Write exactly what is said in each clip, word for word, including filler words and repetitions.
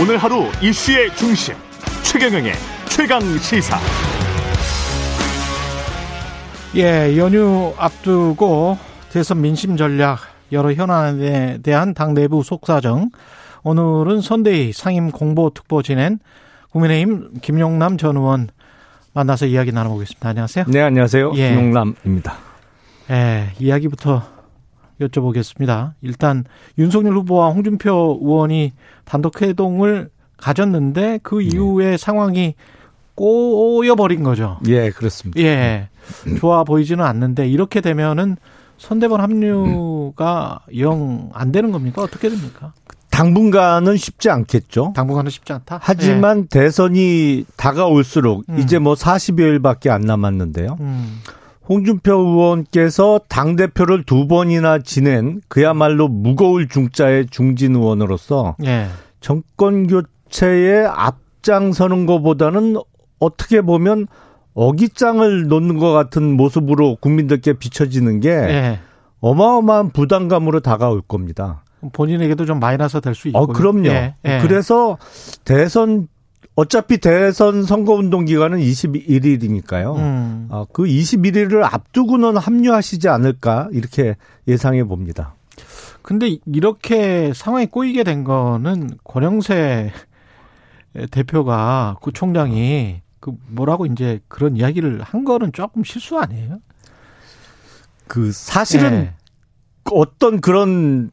오늘 하루 이슈의 중심 최경영의 최강시사. 예, 연휴 앞두고 대선 민심 전략, 여러 현안에 대한 당 내부 속사정, 오늘은 선대위 상임 공보특보 지낸 국민의힘 김용남 전 의원 만나서 이야기 나눠보겠습니다. 안녕하세요. 네, 안녕하세요. 예. 김용남입니다. 예, 이야기부터 여쭤보겠습니다. 일단 윤석열 후보와 홍준표 의원이 단독 회동을 가졌는데 그 이후에 네. 상황이 꼬여버린 거죠. 예, 그렇습니다. 예, 좋아 보이지는 않는데 이렇게 되면은 선대본 합류가 음. 영 안 되는 겁니까? 어떻게 됩니까? 당분간은 쉽지 않겠죠. 당분간은 쉽지 않다. 하지만 예. 대선이 다가올수록 음. 이제 뭐 사십여일밖에 안 남았는데요. 음. 홍준표 의원께서 당대표를 두 번이나 지낸 그야말로 무거울 중자의 중진 의원으로서 예. 정권교체의 앞장서는 것보다는 어떻게 보면 어깃장을 놓는 것 같은 모습으로 국민들께 비춰지는 게 예. 어마어마한 부담감으로 다가올 겁니다. 본인에게도 좀 마이너스 될 수 있고요. 어, 그럼요. 예. 예. 그래서 대선, 어차피 대선 선거운동 기간은 이십일일이니까요. 음. 어, 그 이십일일을 앞두고는 합류하시지 않을까 이렇게 예상해 봅니다. 근데 이렇게 상황이 꼬이게 된 거는 권영세 대표가 구총장이 그 뭐라고 이제 그런 이야기를 한 거는 조금 실수 아니에요? 그 사실은 예. 어떤 그런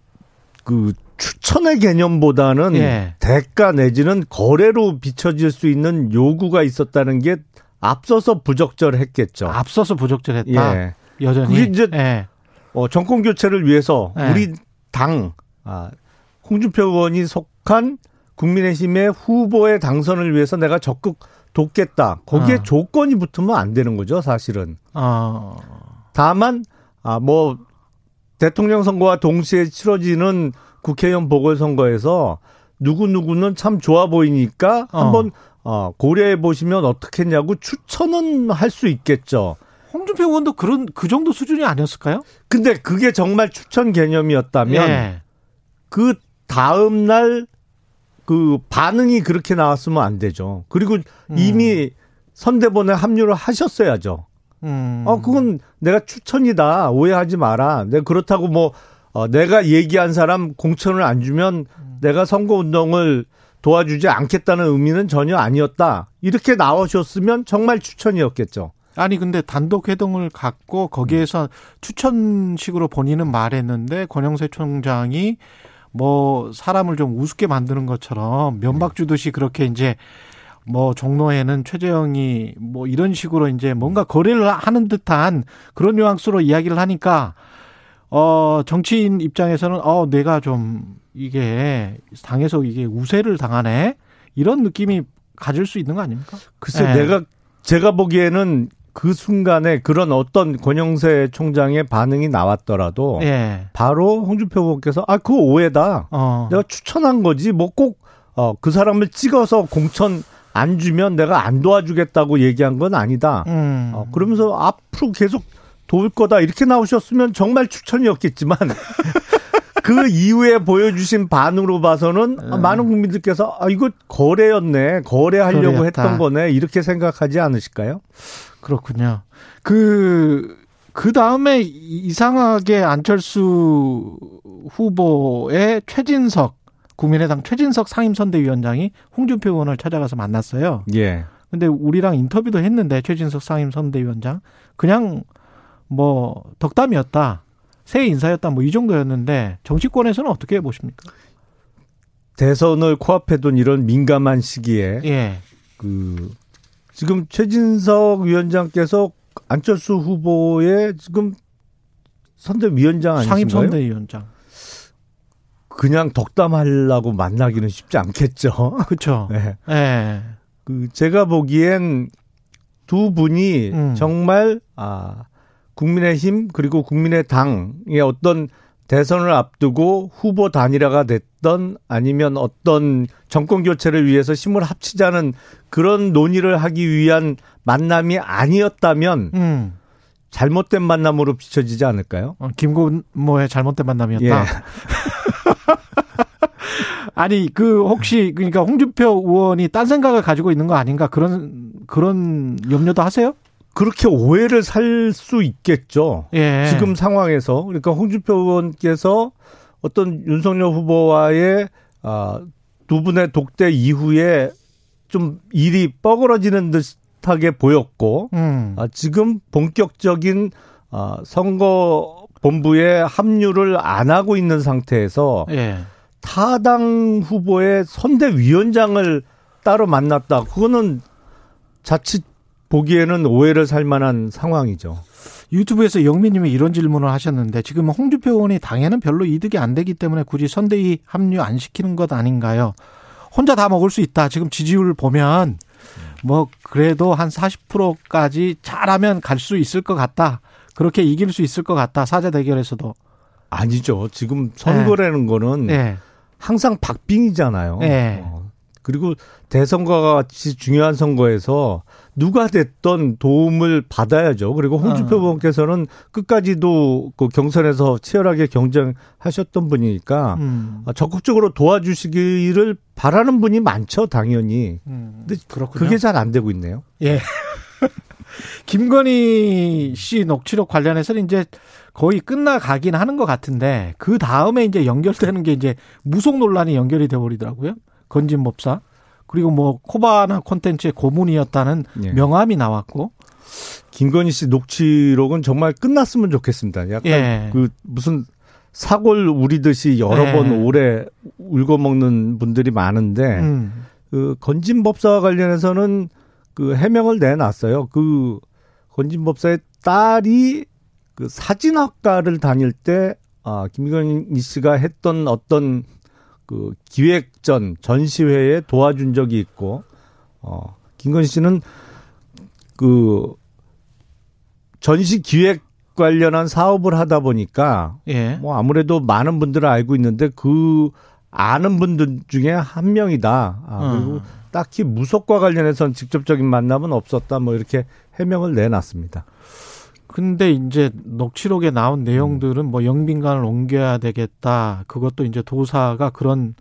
그 추천의 개념보다는 예. 대가 내지는 거래로 비춰질 수 있는 요구가 있었다는 게 앞서서 부적절했겠죠. 앞서서 부적절했다. 예. 여전히. 그게 이제 예. 어, 정권 교체를 위해서 예. 우리 당 아, 홍준표 의원이 속한 국민의힘의 후보의 당선을 위해서 내가 적극 돕겠다. 거기에 어. 조건이 붙으면 안 되는 거죠, 사실은. 어. 다만 아, 뭐 대통령 선거와 동시에 치러지는 국회의원 보궐선거에서 누구누구는 참 좋아 보이니까 어. 한번 고려해 보시면 어떻겠냐고 추천은 할 수 있겠죠. 홍준표 의원도 그런, 그 정도 수준이 아니었을까요? 근데 그게 정말 추천 개념이었다면 예. 그 다음 날 그 반응이 그렇게 나왔으면 안 되죠. 그리고 음. 이미 선대본에 합류를 하셨어야죠. 음. 어, 그건 내가 추천이다. 오해하지 마라. 내가 그렇다고 뭐 어, 내가 얘기한 사람 공천을 안 주면 내가 선거운동을 도와주지 않겠다는 의미는 전혀 아니었다. 이렇게 나오셨으면 정말 추천이었겠죠. 아니 근데 단독 회동을 갖고 거기에서 음. 추천식으로 본인은 말했는데 권영세 총장이 뭐 사람을 좀 우습게 만드는 것처럼 면박 주듯이 그렇게 이제 뭐 종로에는 최재형이 뭐 이런 식으로 이제 뭔가 거래를 하는 듯한 그런 뉘앙스로 이야기를 하니까 어, 정치인 입장에서는, 어, 내가 좀, 이게, 당에서 이게 우세를 당하네? 이런 느낌이 가질 수 있는 거 아닙니까? 글쎄, 예. 내가, 제가 보기에는 그 순간에 그런 어떤 권영세 총장의 반응이 나왔더라도, 예. 바로 홍준표 의원께서, 아, 그거 오해다. 어. 내가 추천한 거지. 뭐 꼭, 어, 그 사람을 찍어서 공천 안 주면 내가 안 도와주겠다고 얘기한 건 아니다. 음. 어, 그러면서 앞으로 계속 도울 거다 이렇게 나오셨으면 정말 추천이었겠지만 그 이후에 보여주신 반응으로 봐서는 음. 많은 국민들께서 아, 이거 거래였네, 거래하려고 거래였다. 했던 거네 이렇게 생각하지 않으실까요? 그렇군요. 그, 그 다음에 이상하게 안철수 후보의 최진석, 국민의당 최진석 상임선대위원장이 홍준표 의원을 찾아가서 만났어요. 예. 근데 우리랑 인터뷰도 했는데 최진석 상임선대위원장 그냥 뭐 덕담이었다, 새 인사였다, 뭐 이 정도였는데 정치권에서는 어떻게 보십니까? 대선을 코앞에 둔 이런 민감한 시기에 예. 그 지금 최진석 위원장께서 안철수 후보의 지금 선대위원장 아니신가요? 상임선대위원장. 그냥 덕담하려고 만나기는 쉽지 않겠죠. 그렇죠. 네. 예. 그 제가 보기엔 두 분이 음. 정말 아. 국민의힘 그리고 국민의당의 어떤 대선을 앞두고 후보 단일화가 됐던 아니면 어떤 정권교체를 위해서 힘을 합치자는 그런 논의를 하기 위한 만남이 아니었다면 음. 잘못된 만남으로 비춰지지 않을까요? 어, 김건모의 잘못된 만남이었다. 예. 아니 그 혹시 그러니까 홍준표 의원이 딴 생각을 가지고 있는 거 아닌가 그런 그런 염려도 하세요? 그렇게 오해를 살 수 있겠죠. 예. 지금 상황에서 그러니까 홍준표 의원께서 어떤 윤석열 후보와의 아, 두 분의 독대 이후에 좀 일이 뻐그러지는 듯하게 보였고 음. 아, 지금 본격적인 아, 선거 본부에 합류를 안 하고 있는 상태에서 예. 타당 후보의 선대위원장을 따로 만났다. 그거는 자칫 보기에는 오해를 살 만한 상황이죠. 유튜브에서 영미님이 이런 질문을 하셨는데 지금 홍준표 의원이 당에는 별로 이득이 안 되기 때문에 굳이 선대위 합류 안 시키는 것 아닌가요? 혼자 다 먹을 수 있다. 지금 지지율 보면 뭐 그래도 한 사십 퍼센트까지 잘하면 갈 수 있을 것 같다. 그렇게 이길 수 있을 것 같다. 사자 대결에서도. 아니죠. 지금 선거라는 네. 거는 네. 항상 박빙이잖아요. 네. 어. 그리고 대선거와 같이 중요한 선거에서 누가 됐던 도움을 받아야죠. 그리고 홍준표 어. 의원께서는 끝까지도 그 경선에서 치열하게 경쟁하셨던 분이니까 음. 적극적으로 도와주시기를 바라는 분이 많죠. 당연히. 음. 근데 그렇군요. 그게 잘 안 되고 있네요. 예. 김건희 씨 녹취록 관련해서는 이제 거의 끝나가긴 하는 것 같은데 그 다음에 이제 연결되는 게 이제 무속 논란이 연결이 돼버리더라고요. 건진법사. 그리고 뭐 코바나 콘텐츠의 고문이었다는 예. 명함이 나왔고. 김건희 씨 녹취록은 정말 끝났으면 좋겠습니다. 약간 예. 그 무슨 사골 우리듯이 여러 예. 번 오래 울고 먹는 분들이 많은데 음. 그 건진법사와 관련해서는 그 해명을 내놨어요. 그 건진법사의 딸이 그 사진학과를 다닐 때 아, 김건희 씨가 했던 어떤 그 기획전 전시회에 도와준 적이 있고, 어, 김건희 씨는 그 전시 기획 관련한 사업을 하다 보니까 예. 뭐 아무래도 많은 분들을 알고 있는데 그 아는 분들 중에 한 명이다. 아, 그리고 음. 딱히 무속과 관련해서는 직접적인 만남은 없었다. 뭐 이렇게 해명을 내놨습니다. 근데 이제 녹취록에 나온 내용들은 뭐 영빈관을 옮겨야 되겠다. 그것도 이제 도사가 그런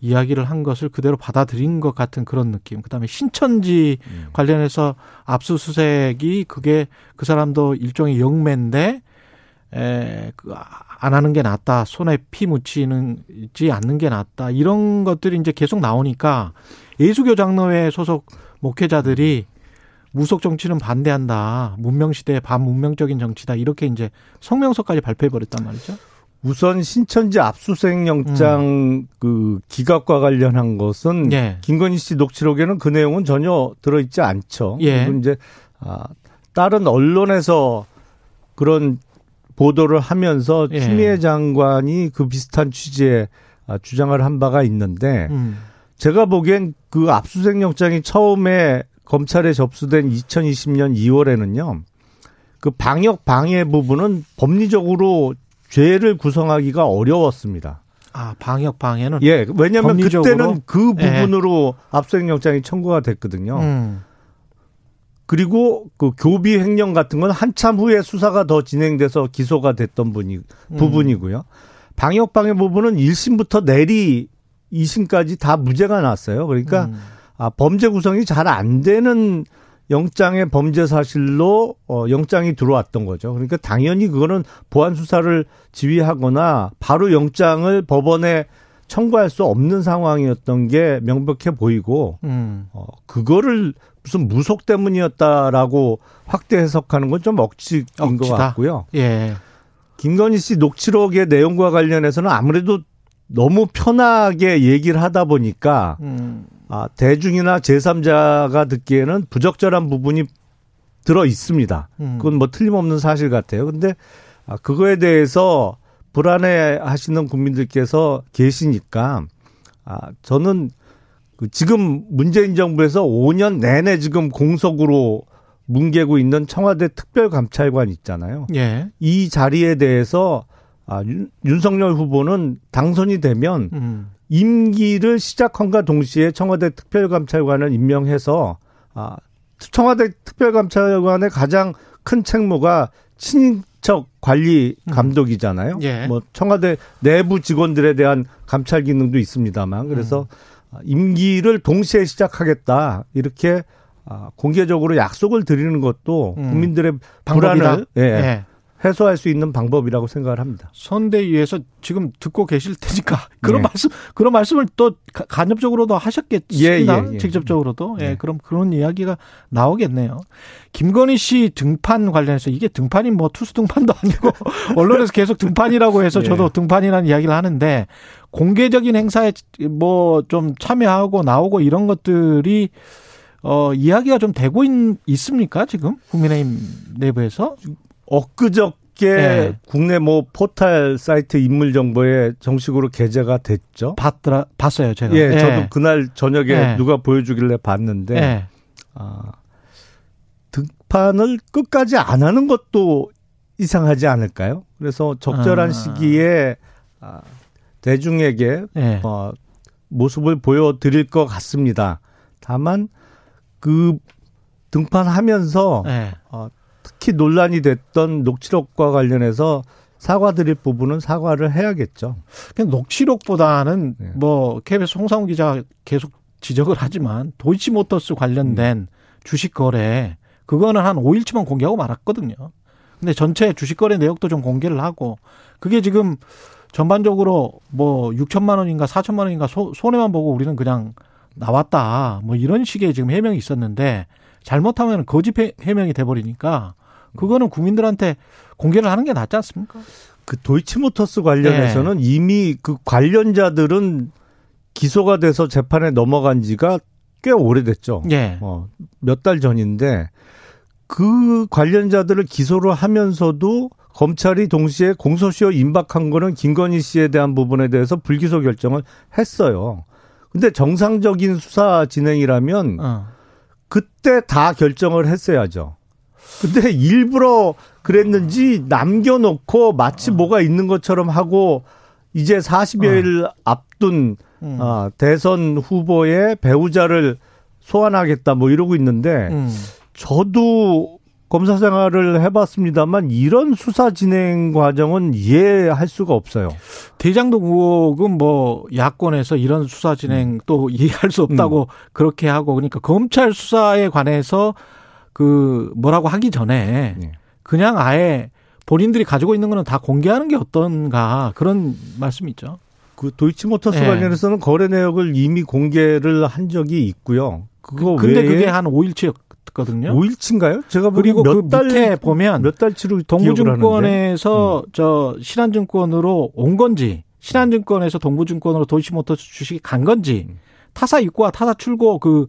이야기를 한 것을 그대로 받아들인 것 같은 그런 느낌. 그다음에 신천지 음. 관련해서 압수수색이 그게 그 사람도 일종의 영매인데 에, 그, 안 하는 게 낫다. 손에 피 묻히지 않는 게 낫다. 이런 것들이 이제 계속 나오니까 예수교 장로회 소속 목회자들이 무속 정치는 반대한다. 문명시대의 반문명적인 정치다. 이렇게 이제 성명서까지 발표해버렸단 말이죠. 우선 신천지 압수수색 영장 음. 그 기각과 관련한 것은 예. 김건희 씨 녹취록에는 그 내용은 전혀 들어있지 않죠. 예. 그리고 이제 아, 다른 언론에서 그런 보도를 하면서 예. 추미애 장관이 그 비슷한 취지의 주장을 한 바가 있는데 음. 제가 보기엔 그 압수수색 영장이 처음에 검찰에 접수된 이천이십년 이월에는요. 그 방역 방해 부분은 법리적으로 죄를 구성하기가 어려웠습니다. 아, 방역 방해는? 예, 왜냐하면 법리적으로? 그때는 그 부분으로 예. 압수수색 영장이 청구가 됐거든요. 음. 그리고 그 교비 횡령 같은 건 한참 후에 수사가 더 진행돼서 기소가 됐던 분이, 부분이고요. 음. 방역 방해 부분은 일심부터 내리 이심까지 다 무죄가 났어요. 그러니까 음. 아, 범죄 구성이 잘 안 되는 영장의 범죄 사실로 어, 영장이 들어왔던 거죠. 그러니까 당연히 그거는 보안 수사를 지휘하거나 바로 영장을 법원에 청구할 수 없는 상황이었던 게 명백해 보이고 음. 어, 그거를 무슨 무속 때문이었다라고 확대 해석하는 건 좀 억지인 억지다. 것 같고요. 예. 김건희 씨 녹취록의 내용과 관련해서는 아무래도 너무 편하게 얘기를 하다 보니까 음. 아, 대중이나 제삼자가 듣기에는 부적절한 부분이 들어 있습니다. 음. 그건 뭐 틀림없는 사실 같아요. 그런데 아, 그거에 대해서 불안해하시는 국민들께서 계시니까 아, 저는 지금 문재인 정부에서 오 년 내내 지금 공석으로 뭉개고 있는 청와대 특별감찰관 있잖아요. 예. 이 자리에 대해서 아, 윤, 윤석열 후보는 당선이 되면 음. 임기를 시작한과 동시에 청와대 특별감찰관을 임명해서 아, 청와대 특별감찰관의 가장 큰 책무가 친인 수척 관리 감독이잖아요. 음. 예. 뭐 청와대 내부 직원들에 대한 감찰 기능도 있습니다만, 그래서 음. 임기를 동시에 시작하겠다 이렇게 공개적으로 약속을 드리는 것도 음. 국민들의 불안을 예, 예. 해소할 수 있는 방법이라고 생각을 합니다. 선대위에서 지금 듣고 계실 테니까 그런 예. 말씀 그런 말씀을 또 간접적으로도 하셨겠습니다. 예, 예, 예. 직접적으로도 예, 예. 그럼 그런 이야기가 나오겠네요. 김건희 씨 등판 관련해서 이게 등판이 뭐 투수 등판도 아니고 언론에서 계속 등판이라고 해서 저도 예. 등판이라는 이야기를 하는데 공개적인 행사에 뭐 좀 참여하고 나오고 이런 것들이 어 이야기가 좀 되고 있, 있습니까 지금 국민의힘 내부에서? 엊그저께 예. 국내 뭐 포털 사이트 인물 정보에 정식으로 게재가 됐죠. 봤더라, 봤어요, 제가. 예, 예. 저도 그날 저녁에 예. 누가 보여주길래 봤는데 예. 아, 등판을 끝까지 안 하는 것도 이상하지 않을까요? 그래서 적절한 아. 시기에 아, 대중에게 예. 어, 모습을 보여드릴 것 같습니다. 다만 그 등판하면서 예. 어, 특히 논란이 됐던 녹취록과 관련해서 사과드릴 부분은 사과를 해야겠죠. 녹취록보다는 네. 뭐 케이비에스 송상훈 기자가 계속 지적을 하지만 도이치모터스 관련된 음. 주식 거래 그거는 한 오일치만 공개하고 말았거든요. 근데 전체 주식 거래 내역도 좀 공개를 하고 그게 지금 전반적으로 뭐 육천만 원인가 사천만 원인가 소, 손해만 보고 우리는 그냥 나왔다 뭐 이런 식의 지금 해명이 있었는데 잘못하면 거짓 해명이 돼버리니까 그거는 국민들한테 공개를 하는 게 낫지 않습니까? 그 도이치모터스 관련해서는 네. 이미 그 관련자들은 기소가 돼서 재판에 넘어간 지가 꽤 오래됐죠. 네. 어, 몇 달 전인데 그 관련자들을 기소를 하면서도 검찰이 동시에 공소시효 임박한 거는 김건희 씨에 대한 부분에 대해서 불기소 결정을 했어요. 근데 정상적인 수사 진행이라면 어. 그때 다 결정을 했어야죠. 근데 일부러 그랬는지 남겨놓고 마치 어. 뭐가 있는 것처럼 하고 이제 사십여일 어. 앞둔 음. 어, 대선 후보의 배우자를 소환하겠다 뭐 이러고 있는데 음. 저도 검사 생활을 해봤습니다만 이런 수사 진행 과정은 이해할 수가 없어요. 대장동 의혹은 뭐 야권에서 이런 수사 진행 또 이해할 수 없다고 음. 그렇게 하고 그러니까 검찰 수사에 관해서 그 뭐라고 하기 전에 그냥 아예 본인들이 가지고 있는 거는 다 공개하는 게 어떤가 그런 말씀이 있죠. 그 도이치모터스 네. 관련해서는 거래 내역을 이미 공개를 한 적이 있고요. 그거 근데 외에 그게 한 오일치였 거든요. 오일치인가요? 제가 그리고 몇 그 달, 밑에 보면 몇 달치로 동부증권에서 음. 저 신한증권으로 온 건지, 신한증권에서 동부증권으로 도이치모터스 주식이 간 건지 음. 타사 입고와 타사 출고 그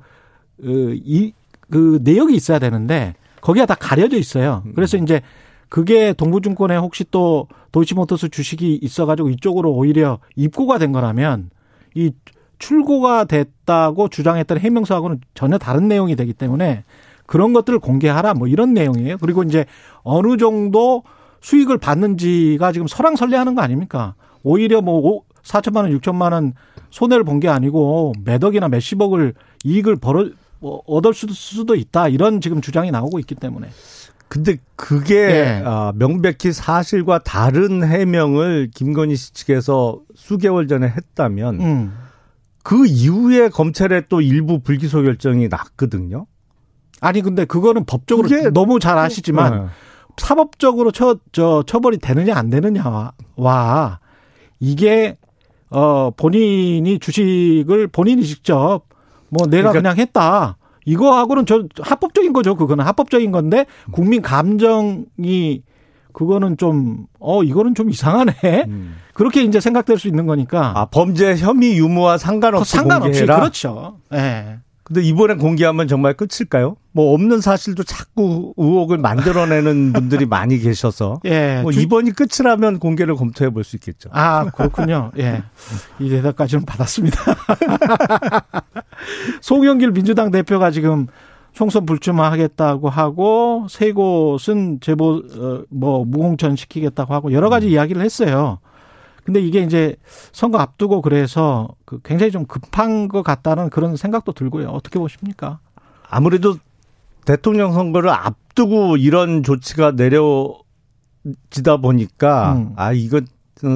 이 그 그 내역이 있어야 되는데 거기가 다 가려져 있어요. 그래서 음. 이제 그게 동부증권에 혹시 또 도이치모터스 주식이 있어가지고 이쪽으로 오히려 입고가 된 거라면 이 출고가 됐다고 주장했던 해명서하고는 전혀 다른 내용이 되기 때문에. 그런 것들을 공개하라 뭐 이런 내용이에요. 그리고 이제 어느 정도 수익을 받는지가 지금 설랑설레하는 거 아닙니까? 오히려 뭐 사천만 원, 육천만 원 손해를 본 게 아니고 몇억이나 몇십억을 이익을 벌어 얻을 수도 있다 이런 지금 주장이 나오고 있기 때문에. 근데 그게 네. 명백히 사실과 다른 해명을 김건희 씨 측에서 수개월 전에 했다면 음. 그 이후에 검찰에 또 일부 불기소 결정이 났거든요. 아니 근데 그거는 법적으로 그게... 너무 잘 아시지만 네. 사법적으로 처, 저, 처벌이 되느냐 안 되느냐와 이게 어, 본인이 주식을 본인이 직접 뭐 내가 그러니까... 그냥 했다. 이거하고는 저 합법적인 거죠. 그거는 합법적인 건데 국민 감정이 그거는 좀 어 이거는 좀 이상하네. 음. 그렇게 이제 생각될 수 있는 거니까. 아 범죄 혐의 유무와 상관없이 상관없이 공개해라. 그렇죠. 예. 네. 근데 이번에 공개하면 정말 끝일까요? 뭐 없는 사실도 자꾸 의혹을 만들어내는 분들이 많이 계셔서 예, 뭐 주... 이번이 끝이라면 공개를 검토해 볼 수 있겠죠. 아 그렇군요. 예, 이 대답까지는 받았습니다. 송영길 민주당 대표가 지금 총선 불출마하겠다고 하고 세 곳은 제보 뭐 무공천 시키겠다고 하고 여러 가지 이야기를 했어요. 근데 이게 이제 선거 앞두고 그래서 굉장히 좀 급한 것 같다는 그런 생각도 들고요. 어떻게 보십니까? 아무래도 대통령 선거를 앞두고 이런 조치가 내려올 지다 보니까 음. 아 이거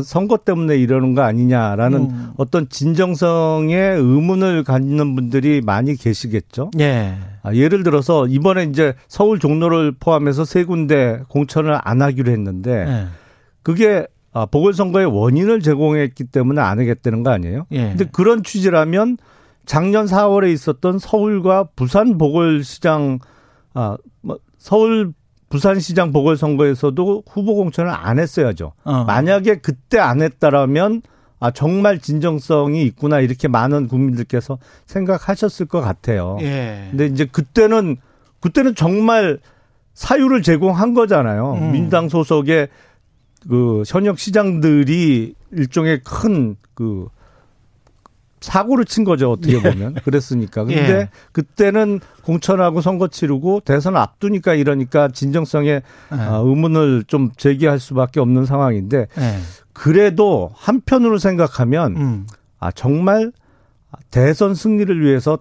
선거 때문에 이러는 거 아니냐라는 음. 어떤 진정성의 의문을 갖는 분들이 많이 계시겠죠. 예. 아, 예를 들어서 이번에 이제 서울 종로를 포함해서 세 군데 공천을 안 하기로 했는데 예. 그게 아, 보궐선거의 원인을 제공했기 때문에 안 하겠다는 거 아니에요? 그런데 예. 그런 취지라면 작년 사월에 있었던 서울과 부산 보궐시장 아, 뭐, 서울 부산시장 보궐선거에서도 후보 공천을 안 했어야죠. 어. 만약에 그때 안 했다라면 아 정말 진정성이 있구나 이렇게 많은 국민들께서 생각하셨을 것 같아요. 예. 근데 이제 그때는 그때는 정말 사유를 제공한 거잖아요. 음. 민주당 소속의 그 현역 시장들이 일종의 큰 그 사고를 친 거죠, 어떻게 보면. 예. 그랬으니까. 근데 예. 그때는 공천하고 선거 치르고 대선 앞두니까 이러니까 진정성에 예. 의문을 좀 제기할 수밖에 없는 상황인데 예. 그래도 한편으로 생각하면 음. 아, 정말 대선 승리를 위해서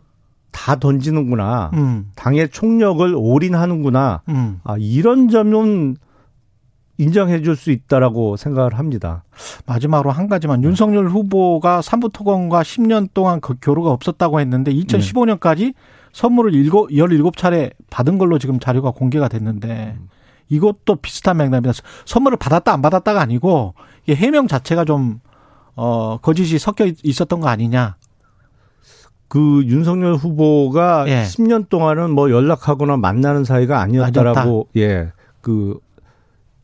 다 던지는구나. 음. 당의 총력을 올인하는구나. 음. 아, 이런 점은 인정해 줄 수 있다라고 생각을 합니다. 마지막으로 한 가지만. 네. 윤석열 후보가 삼부 토건과 십 년 동안 그 교류가 없었다고 했는데 이천십오년까지 선물을 열일곱 차례 받은 걸로 지금 자료가 공개가 됐는데 이것도 비슷한 맥락입니다. 선물을 받았다 안 받았다가 아니고 이게 해명 자체가 좀 어, 거짓이 섞여 있었던 거 아니냐. 그 윤석열 후보가 예. 십 년 동안은 뭐 연락하거나 만나는 사이가 아니었다라고. 아니었다. 예. 그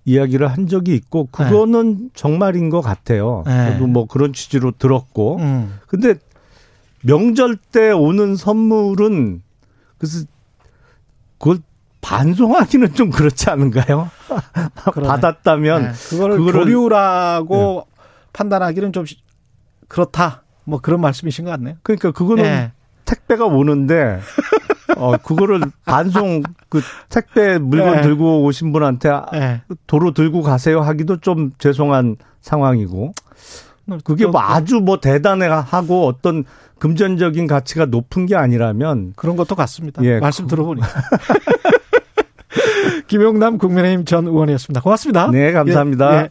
이야기를 한 적이 있고 그거는 네. 정말인 것 같아요. 네. 저도 뭐 그런 취지로 들었고. 음. 근데 명절 때 오는 선물은 그래서 그걸 반송하기는 좀 그렇지 않은가요? 받았다면 네. 그거를 교류라고 네. 판단하기는 좀 그렇다. 뭐 그런 말씀이신 것 같네요. 그러니까 그거는 네. 택배가 오는데. 어, 그거를 반송, 그, 택배 물건 네. 들고 오신 분한테 네. 도로 들고 가세요 하기도 좀 죄송한 상황이고. 그게 뭐 아주 뭐 대단하고 어떤 금전적인 가치가 높은 게 아니라면. 그런 것도 같습니다. 예, 말씀 그... 들어보니. 김용남 국민의힘 전 의원이었습니다. 고맙습니다. 네, 감사합니다. 예, 예.